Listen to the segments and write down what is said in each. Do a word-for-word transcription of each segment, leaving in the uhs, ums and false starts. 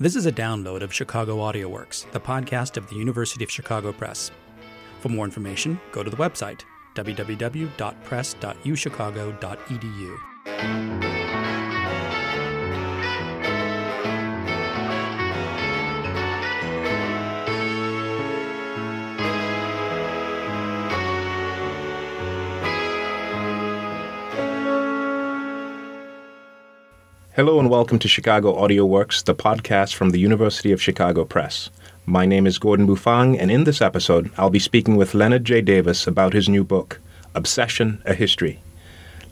This is a download of Chicago AudioWorks, the podcast of the University of Chicago Press. For more information, go to the website, w w w dot press dot u chicago dot e d u. Hello and welcome to Chicago AudioWorks, the podcast from the University of Chicago Press. My name is Gordon Buffonge, and in this episode, I'll be speaking with Lennard J. Davis about his new book, Obsession: A History.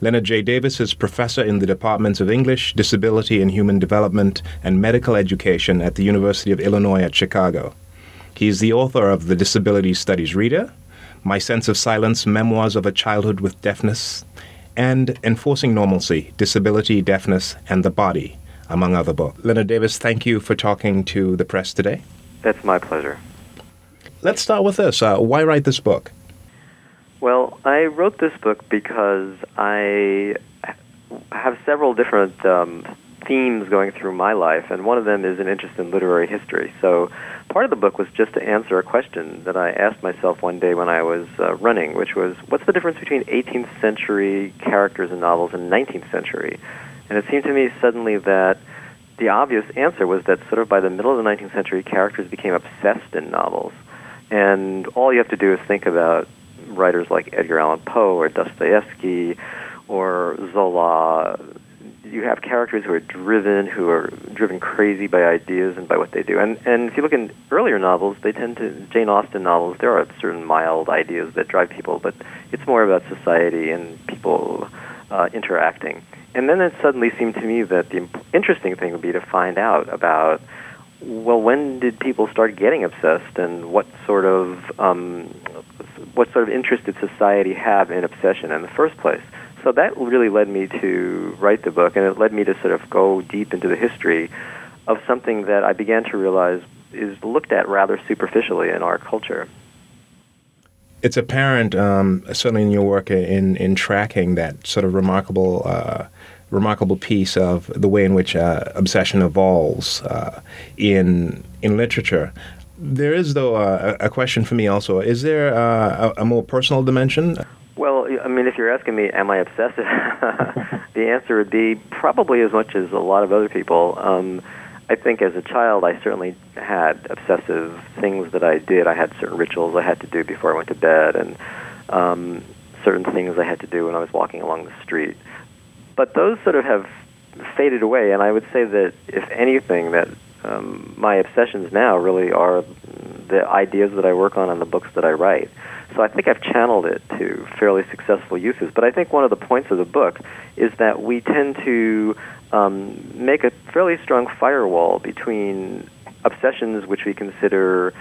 Lennard J. Davis is professor in the departments of English, Disability and Human Development, and Medical Education at the University of Illinois at Chicago. He is the author of The Disability Studies Reader, My Sense of Silence, Memoirs of a Childhood with Deafness, and Enforcing Normalcy, Disability, Deafness, and the Body, among other books. Lennard Davis, thank you for talking to the press today. That's my pleasure. Let's start with this. Uh, why write this book? Well, I wrote this book because I have several different um, themes going through my life, and one of them is an interest in literary history. So part of the book was just to answer a question that I asked myself one day when I was uh, running, which was, what's the difference between eighteenth century characters and novels and nineteenth century? And it seemed to me suddenly that the obvious answer was that sort of by the middle of the nineteenth century, characters became obsessed in novels. And all you have to do is think about writers like Edgar Allan Poe or Dostoevsky or Zola. You have characters who are driven, who are driven crazy by ideas and by what they do. And and if you look in earlier novels, they tend to, Jane Austen novels, there are certain mild ideas that drive people, but it's more about society and people uh, interacting. And then it suddenly seemed to me that the interesting thing would be to find out about, well, when did people start getting obsessed, and what sort of um, what sort of interest did society have in obsession in the first place? So that really led me to write the book, and it led me to sort of go deep into the history of something that I began to realize is looked at rather superficially in our culture. It's apparent, um, certainly in your work, in, in tracking that sort of remarkable uh, remarkable piece of the way in which uh, obsession evolves uh, in in literature. There is, though, uh, a question for me also. Is there uh, a, a more personal dimension? Well, I mean, if you're asking me, am I obsessive? The answer would be probably as much as a lot of other people. Um, I think as a child, I certainly had obsessive things that I did. I had certain rituals I had to do before I went to bed, and um, certain things I had to do when I was walking along the street. But those sort of have faded away, and I would say that, if anything, that um, my obsessions now really are the ideas that I work on and the books that I write. So I think I've channeled it to fairly successful uses. But I think one of the points of the book is that we tend to um, make a fairly strong firewall between obsessions which we consider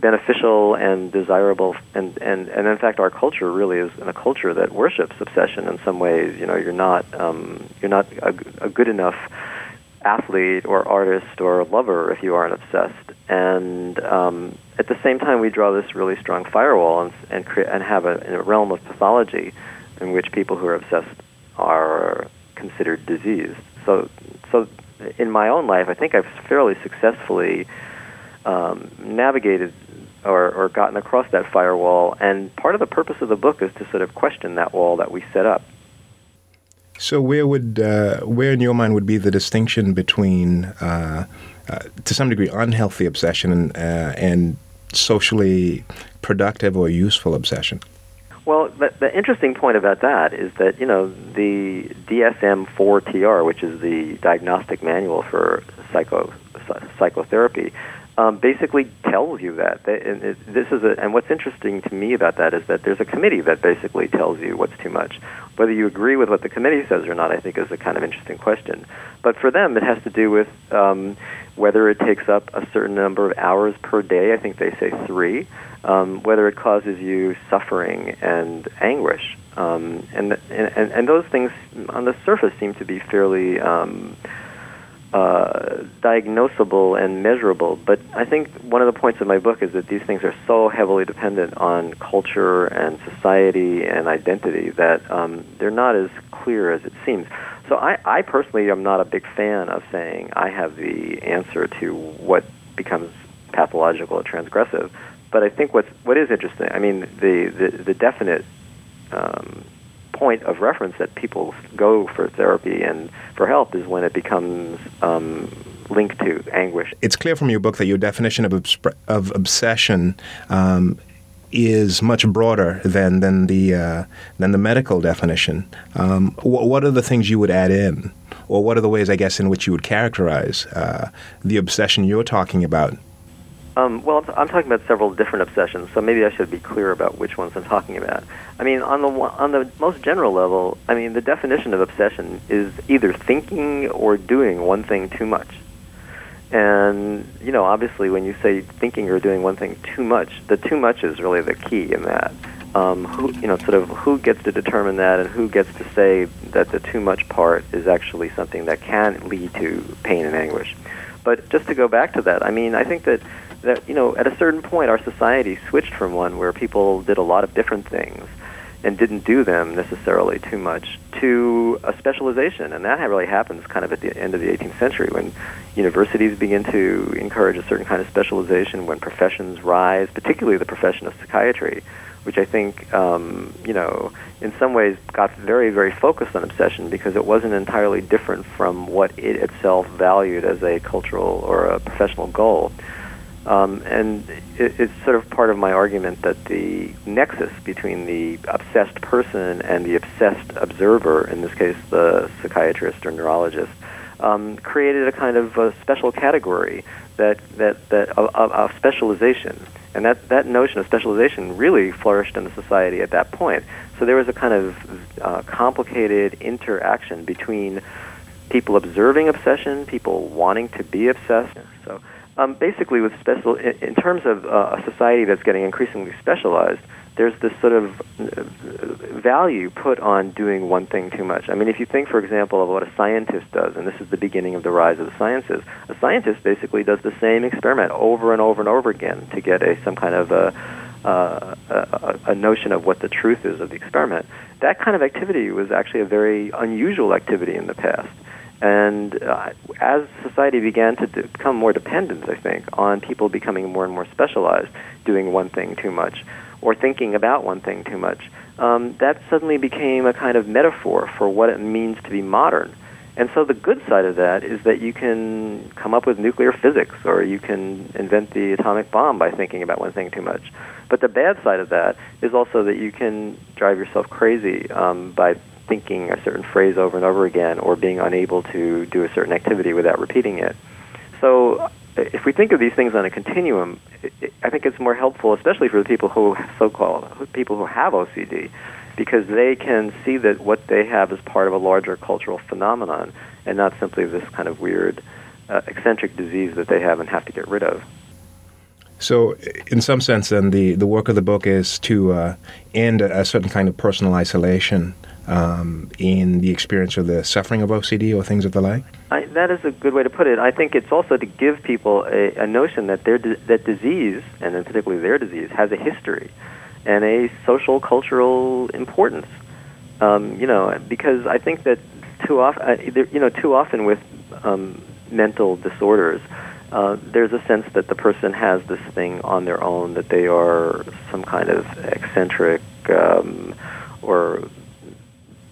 beneficial and desirable, and, and, and in fact our culture really is a culture that worships obsession in some ways. You know, you're not, um, you're not a, a good enough athlete or artist or lover if you aren't obsessed. And um, at the same time, we draw this really strong firewall and and, cre- and have a, a realm of pathology in which people who are obsessed are considered diseased. So, so in my own life, I think I've fairly successfully um, navigated or, or gotten across that firewall. And part of the purpose of the book is to sort of question that wall that we set up. So where would, uh, where in your mind would be the distinction between Uh, Uh, to some degree, unhealthy obsession and, uh, and socially productive or useful obsession? Well, the, the interesting point about that is that, you know, the D S M four T R, which is the Diagnostic Manual for psycho, Psychotherapy, um, basically tells you that. And, it, this is a, and what's interesting to me about that is that there's a committee that basically tells you what's too much. Whether you agree with what the committee says or not, I think, is a kind of interesting question. But for them, it has to do with um, whether it takes up a certain number of hours per day. I think they say three. Um, whether it causes you suffering and anguish, um, and, and and those things on the surface seem to be fairly um, uh, diagnosable and measurable. But I think one of the points of my book is that these things are so heavily dependent on culture and society and identity that um, they're not as clear as it seems. So I, I personally am not a big fan of saying I have the answer to what becomes pathological or transgressive. But I think what's, what is interesting, I mean, the, the, the definite um, point of reference that people go for therapy and for help is when it becomes um, linked to anguish. It's clear from your book that your definition of obsp- of obsession um, is much broader than than the uh, than the medical definition. Um, wh- what are the things you would add in, or what are the ways, I guess, in which you would characterize uh, the obsession you're talking about? Um, well, I'm talking about several different obsessions, so maybe I should be clear about which ones I'm talking about. I mean, on the on the most general level, I mean, the definition of obsession is either thinking or doing one thing too much. And, you know, obviously when you say thinking or doing one thing too much, the too much is really the key in that. Um, who, you know, sort of who gets to determine that, and who gets to say that the too much part is actually something that can lead to pain and anguish. But just to go back to that, I mean, I think that, that, you know, at a certain point our society switched from one where people did a lot of different things and didn't do them necessarily too much to a specialization. And that really happens kind of at the end of the eighteenth century when universities begin to encourage a certain kind of specialization, when professions rise, particularly the profession of psychiatry, which I think, um, you know, in some ways got very, very focused on obsession because it wasn't entirely different from what it itself valued as a cultural or a professional goal. Um, and it, it's sort of part of my argument that the nexus between the obsessed person and the obsessed observer, in this case the psychiatrist or neurologist, um, created a kind of a special category that that that of specialization. And that, that notion of specialization really flourished in the society at that point. So there was a kind of uh, complicated interaction between people observing obsession, people wanting to be obsessed. So um, basically, with special, in, in terms of uh, a society that's getting increasingly specialized, there's this sort of value put on doing one thing too much. I mean, if you think, for example, of what a scientist does, and this is the beginning of the rise of the sciences, a scientist basically does the same experiment over and over and over again to get a some kind of a, uh, a, a notion of what the truth is of the experiment. That kind of activity was actually a very unusual activity in the past. And uh, as society began to d- become more dependent, I think, on people becoming more and more specialized, doing one thing too much, or thinking about one thing too much, um, that suddenly became a kind of metaphor for what it means to be modern. And so the good side of that is that you can come up with nuclear physics, or you can invent the atomic bomb by thinking about one thing too much. But the bad side of that is also that you can drive yourself crazy um, by thinking a certain phrase over and over again, or being unable to do a certain activity without repeating it. So if we think of these things on a continuum, I think it's more helpful, especially for the people who so-called people who have O C D, because they can see that what they have is part of a larger cultural phenomenon, and not simply this kind of weird, uh, eccentric disease that they have and have to get rid of. So, in some sense, then the the work of the book is to uh, end a certain kind of personal isolation Um, in the experience or the suffering of O C D or things of the like? I, that is a good way to put it. I think it's also to give people a, a notion that their di- that disease, and then particularly their disease, has a history and a social, cultural importance. Um, you know, because I think that too often, you know, too often with um, mental disorders, uh, there's a sense that the person has this thing on their own, that they are some kind of eccentric um, or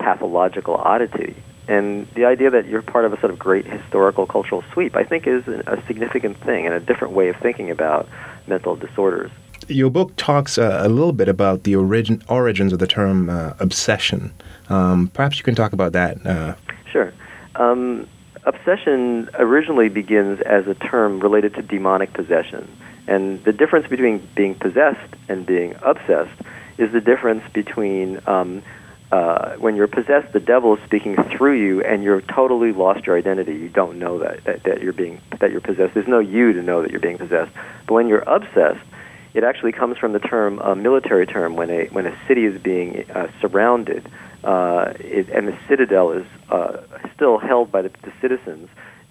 pathological oddity. And the idea that you're part of a sort of great historical cultural sweep, I think, is a significant thing and a different way of thinking about mental disorders. Your book talks uh, a little bit about the origin origins of the term uh, obsession. Um, perhaps you can talk about that. Uh. Sure. Um, obsession originally begins as a term related to demonic possession. And the difference between being possessed and being obsessed is the difference between Um, Uh, when you're possessed, the devil is speaking through you, and you're totally lost your identity. You don't know that, that that you're being that you're possessed. There's no you to know that you're being possessed. But when you're obsessed, it actually comes from the term, a military term, when a when a city is being uh, surrounded, uh, it, and the citadel is uh, still held by the, the citizens.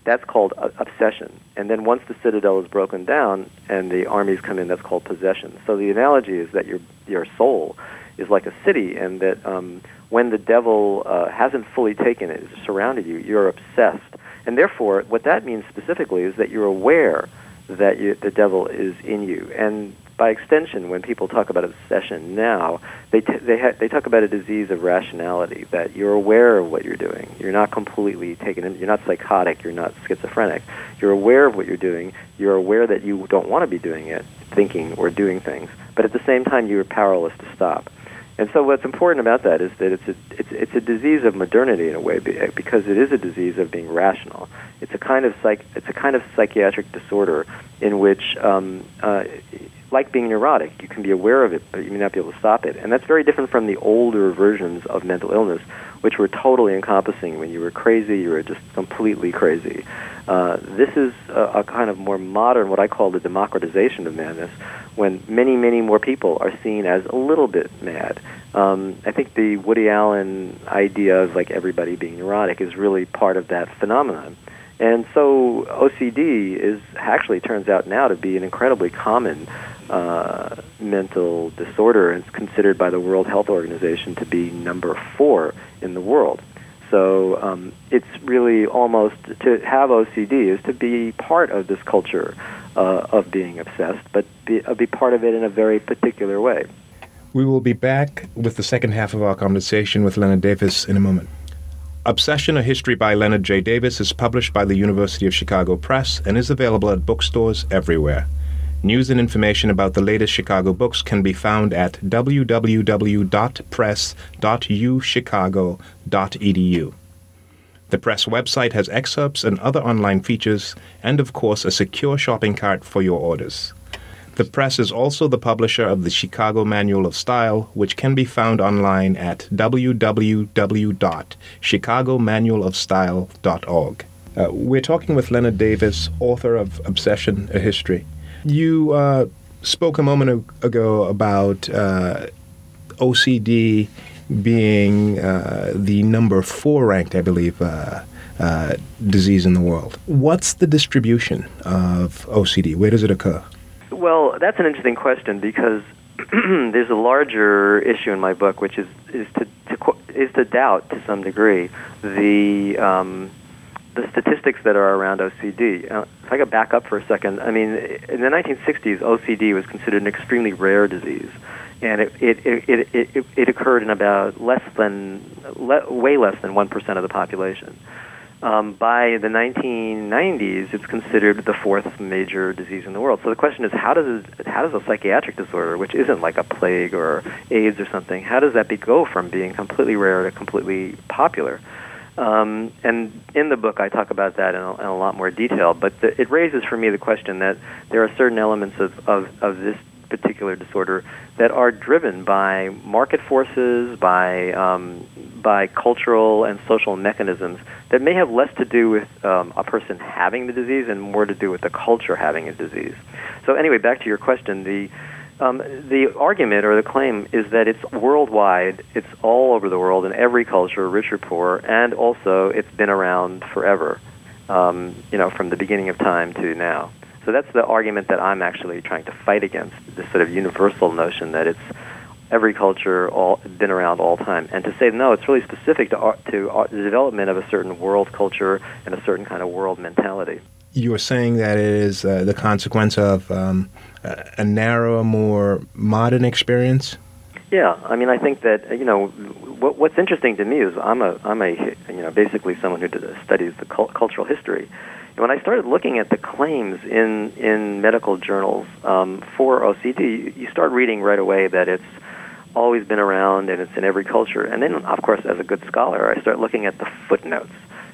That's called obsession. And then once the citadel is broken down and the armies come in, that's called possession. So the analogy is that your your soul is like a city, and that um, when the devil uh, hasn't fully taken it, it's surrounded you, you're obsessed. And therefore, what that means specifically is that you're aware that you, the devil is in you. And by extension, when people talk about obsession now, they t- they ha- they talk about a disease of rationality, that you're aware of what you're doing. You're not completely taken in. You're not psychotic. You're not schizophrenic. You're aware of what you're doing. You're aware that you don't want to be doing it, thinking or doing things. But at the same time, you're powerless to stop. And so what's important about that is that it's a, it's, it's a disease of modernity in a way, because it is a disease of being rational. It's a kind of psych, it's a kind of psychiatric disorder in which, um, uh, like being neurotic, you can be aware of it, but you may not be able to stop it. And that's very different from the older versions of mental illness, which were totally encompassing. When you were crazy, you were just completely crazy. Uh, this is a, a kind of more modern, what I call the democratization of madness, when many, many more people are seen as a little bit mad. Um, I think the Woody Allen idea of like everybody being neurotic is really part of that phenomenon. And so O C D is actually turns out now to be an incredibly common uh, mental disorder, and it's considered by the World Health Organization to be number four in the world. So um, it's really almost, to have O C D is to be part of this culture uh, of being obsessed, but be, uh, be part of it in a very particular way. We will be back with the second half of our conversation with Lennard Davis in a moment. Obsession: A History by Lennard J. Davis is published by the University of Chicago Press and is available at bookstores everywhere. News and information about the latest Chicago books can be found at w w w dot press dot u chicago dot e d u. The Press website has excerpts and other online features, and of course a secure shopping cart for your orders. The Press is also the publisher of the Chicago Manual of Style, which can be found online at w w w dot chicago manual of style dot org. Uh, we're talking with Lennard Davis, author of Obsession: A History. You uh, spoke a moment ago about uh, O C D being uh, the number four ranked, I believe, uh, uh, disease in the world. What's the distribution of O C D? Where does it occur? Well, that's an interesting question, because there's a larger issue in my book, which is is to, to is to doubt to some degree the um, the statistics that are around O C D. Uh, if I could back up for a second, I mean, in the nineteen sixties, O C D was considered an extremely rare disease, and it it it it, it, it occurred in about less than le- way less than one percent of the population. Um, by the nineteen nineties, it's considered the fourth major disease in the world. So the question is, how does how does a psychiatric disorder, which isn't like a plague or AIDS or something, how does that be, go from being completely rare to completely popular? Um, and in the book, I talk about that in a, in a lot more detail. But the, it raises for me the question that there are certain elements of, of, of this particular disorder that are driven by market forces, by um, by cultural and social mechanisms that may have less to do with um, a person having the disease and more to do with the culture having a disease. So anyway, back to your question, the um, the argument or the claim is that it's worldwide, it's all over the world in every culture, rich or poor, and also it's been around forever, um, you know, from the beginning of time to now. So that's the argument that I'm actually trying to fight against, this sort of universal notion that it's every culture, all been around all time. And to say, no, it's really specific to, to the development of a certain world culture and a certain kind of world mentality. You were saying that it is uh, the consequence of um, a narrower, more modern experience? Yeah. I mean, I think that, you know, what, what's interesting to me is I'm a, I'm a, you know, basically someone who studies the cult- cultural history. When I started looking at the claims in, in medical journals um, for O C D, you start reading right away that it's always been around and it's in every culture. And then, of course, as a good scholar, I start looking at the footnotes.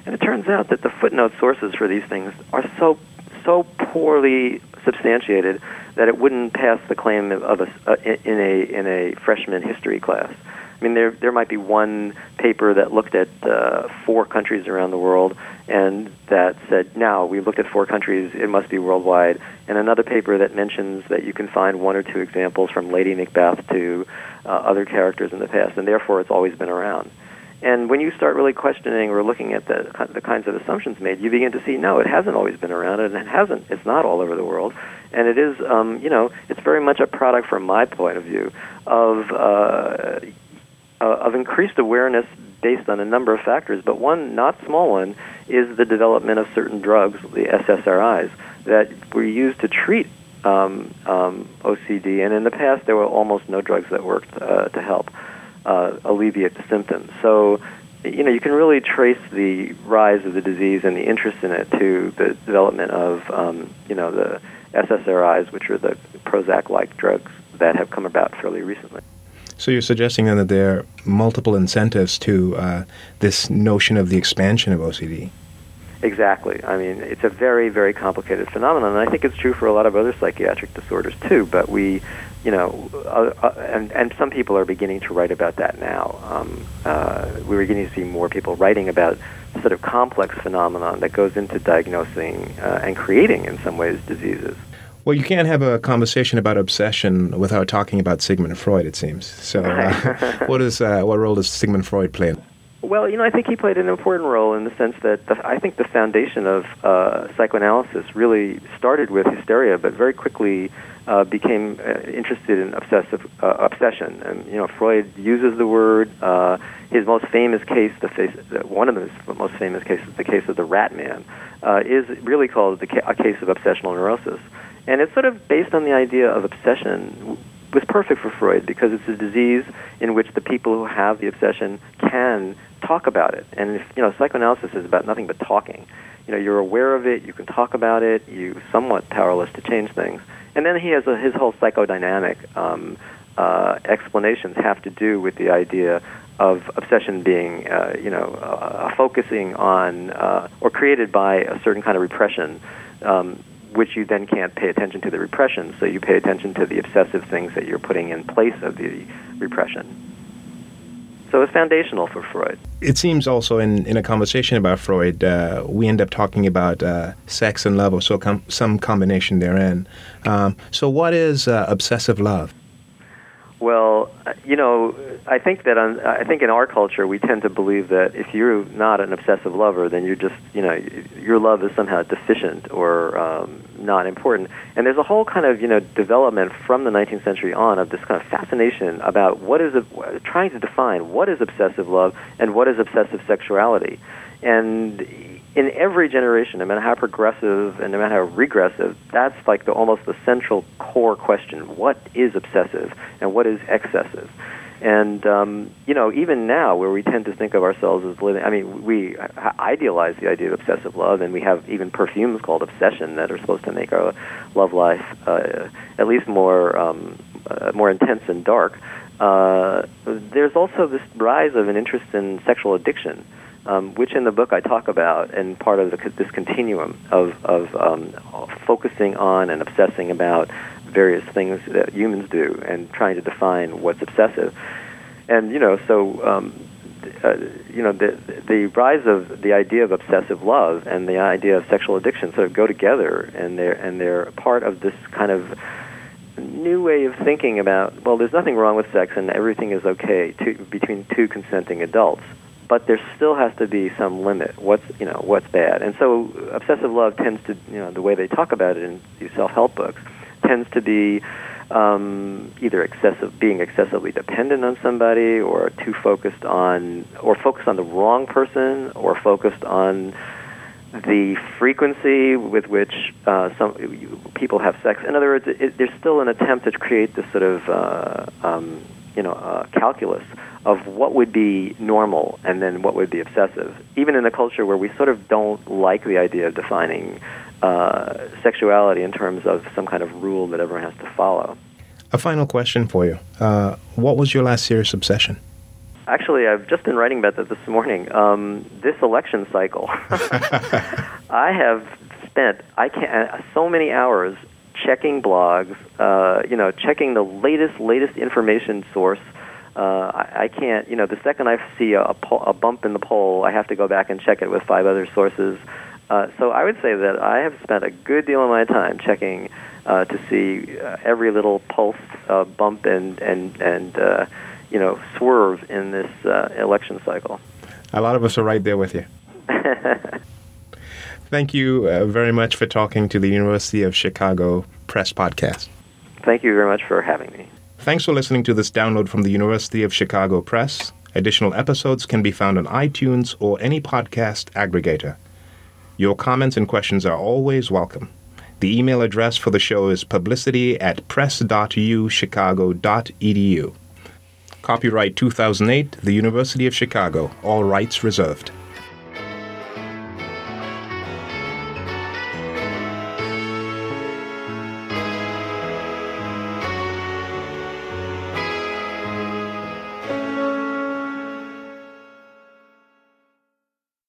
And it turns out that the footnote sources for these things are so so poorly substantiated that it wouldn't pass the claim of a, uh, in a in a freshman history class. I mean, there there might be one paper that looked at uh, four countries around the world, and that said, now we looked at four countries, it must be worldwide, and another paper that mentions that you can find one or two examples from Lady Macbeth to uh, other characters in the past, and therefore it's always been around. And when you start really questioning or looking at the, the kinds of assumptions made, you begin to see, no, it hasn't always been around, and it hasn't. It's not all over the world. And it is, um, you know, it's very much a product, from my point of view, of uh, of increased awareness based on a number of factors. But one not small one is the development of certain drugs, the S S R Is, that were used to treat um, um, O C D. And in the past, there were almost no drugs that worked uh, to help. Uh, alleviate the symptoms. So, you know, you can really trace the rise of the disease and the interest in it to the development of, um, you know, the S S R Is, which are the Prozac-like drugs that have come about fairly recently. So you're suggesting then that there are multiple incentives to uh, this notion of the expansion of O C D? Exactly. I mean, it's a very, very complicated phenomenon, and I think it's true for a lot of other psychiatric disorders too, but we... You know, uh, uh, and, and some people are beginning to write about that now. Um, uh, we're beginning to see more people writing about sort of complex phenomenon that goes into diagnosing uh, and creating, in some ways, diseases. Well, you can't have a conversation about obsession without talking about Sigmund Freud, it seems. So uh, what, is, uh, what role does Sigmund Freud play? Well, you know, I think he played an important role in the sense that the, I think the foundation of uh, psychoanalysis really started with hysteria, but very quickly... Uh, became uh, interested in obsessive uh, obsession, and you know Freud uses the word. Uh, his most famous case, the face, one of his most famous cases, the case of the rat man, uh, is really called the ca- a case of obsessional neurosis, and it's sort of based on the idea of obsession. Was perfect for Freud because it's a disease in which the people who have the obsession can talk about it, and if, you know, psychoanalysis is about nothing but talking. You know, you're aware of it, you can talk about it, you're somewhat powerless to change things. And then he has a, his whole psychodynamic um, uh, explanations have to do with the idea of obsession being, uh, you know, uh, focusing on uh, or created by a certain kind of repression, um, which you then can't pay attention to the repression. So you pay attention to the obsessive things that you're putting in place of the repression. So it's foundational for Freud. It seems also in, in a conversation about Freud, uh, we end up talking about uh, sex and love, or so com- some combination therein. Um, so what is uh, obsessive love? Well, you know, I think that on, I think in our culture we tend to believe that if you're not an obsessive lover, then you're just, you know, your love is somehow deficient or um, not important. And there's a whole kind of, you know, development from the nineteenth century on of this kind of fascination about what is a, trying to define what is obsessive love and what is obsessive sexuality. And in every generation, no matter how progressive and no matter how regressive, that's like the almost the central core question: what is obsessive and what is excessive? And um, you know, even now, where we tend to think of ourselves as living—I mean, we idealize the idea of obsessive love, and we have even perfumes called Obsession that are supposed to make our love life uh, at least more um, uh, more intense and dark. Uh, there's also this rise of an interest in sexual addiction. Um, which in the book I talk about, and part of the, this continuum of, of um, focusing on and obsessing about various things that humans do and trying to define what's obsessive. And, you know, so, um, uh, you know, the, the rise of the idea of obsessive love and the idea of sexual addiction sort of go together, and they're, and they're part of this kind of new way of thinking about, well, there's nothing wrong with sex and everything is okay to, between two consenting adults. But there still has to be some limit. What's, you know, what's bad? And so obsessive love tends to, you know, the way they talk about it in these self-help books, tends to be um, either excessive, being excessively dependent on somebody, or too focused on, or focused on the wrong person, or focused on the frequency with which uh, some people have sex. In other words, it, it, there's still an attempt to create this sort of, uh, um, you know, uh, calculus of what would be normal and then what would be obsessive, even in a culture where we sort of don't like the idea of defining uh, sexuality in terms of some kind of rule that everyone has to follow. A final question for you. Uh, what was your last serious obsession? Actually, I've just been writing about that this morning. Um, this election cycle, I have spent I can't, so many hours checking blogs, uh, you know, checking the latest, latest information source. Uh, I, I can't, you know, the second I see a, a, po- a bump in the poll, I have to go back and check it with five other sources. Uh, so I would say that I have spent a good deal of my time checking uh, to see uh, every little pulse, uh, bump, and, and, and uh, you know, swerve in this uh, election cycle. a lot of us are right there with you. Thank you uh, very much for talking to the University of Chicago Press podcast. Thank you very much for having me. Thanks for listening to this download from the University of Chicago Press. Additional episodes can be found on iTunes or any podcast aggregator. Your comments and questions are always welcome. The email address for the show is publicity at press dot u chicago dot e d u. Copyright two thousand eight, the University of Chicago, all rights reserved.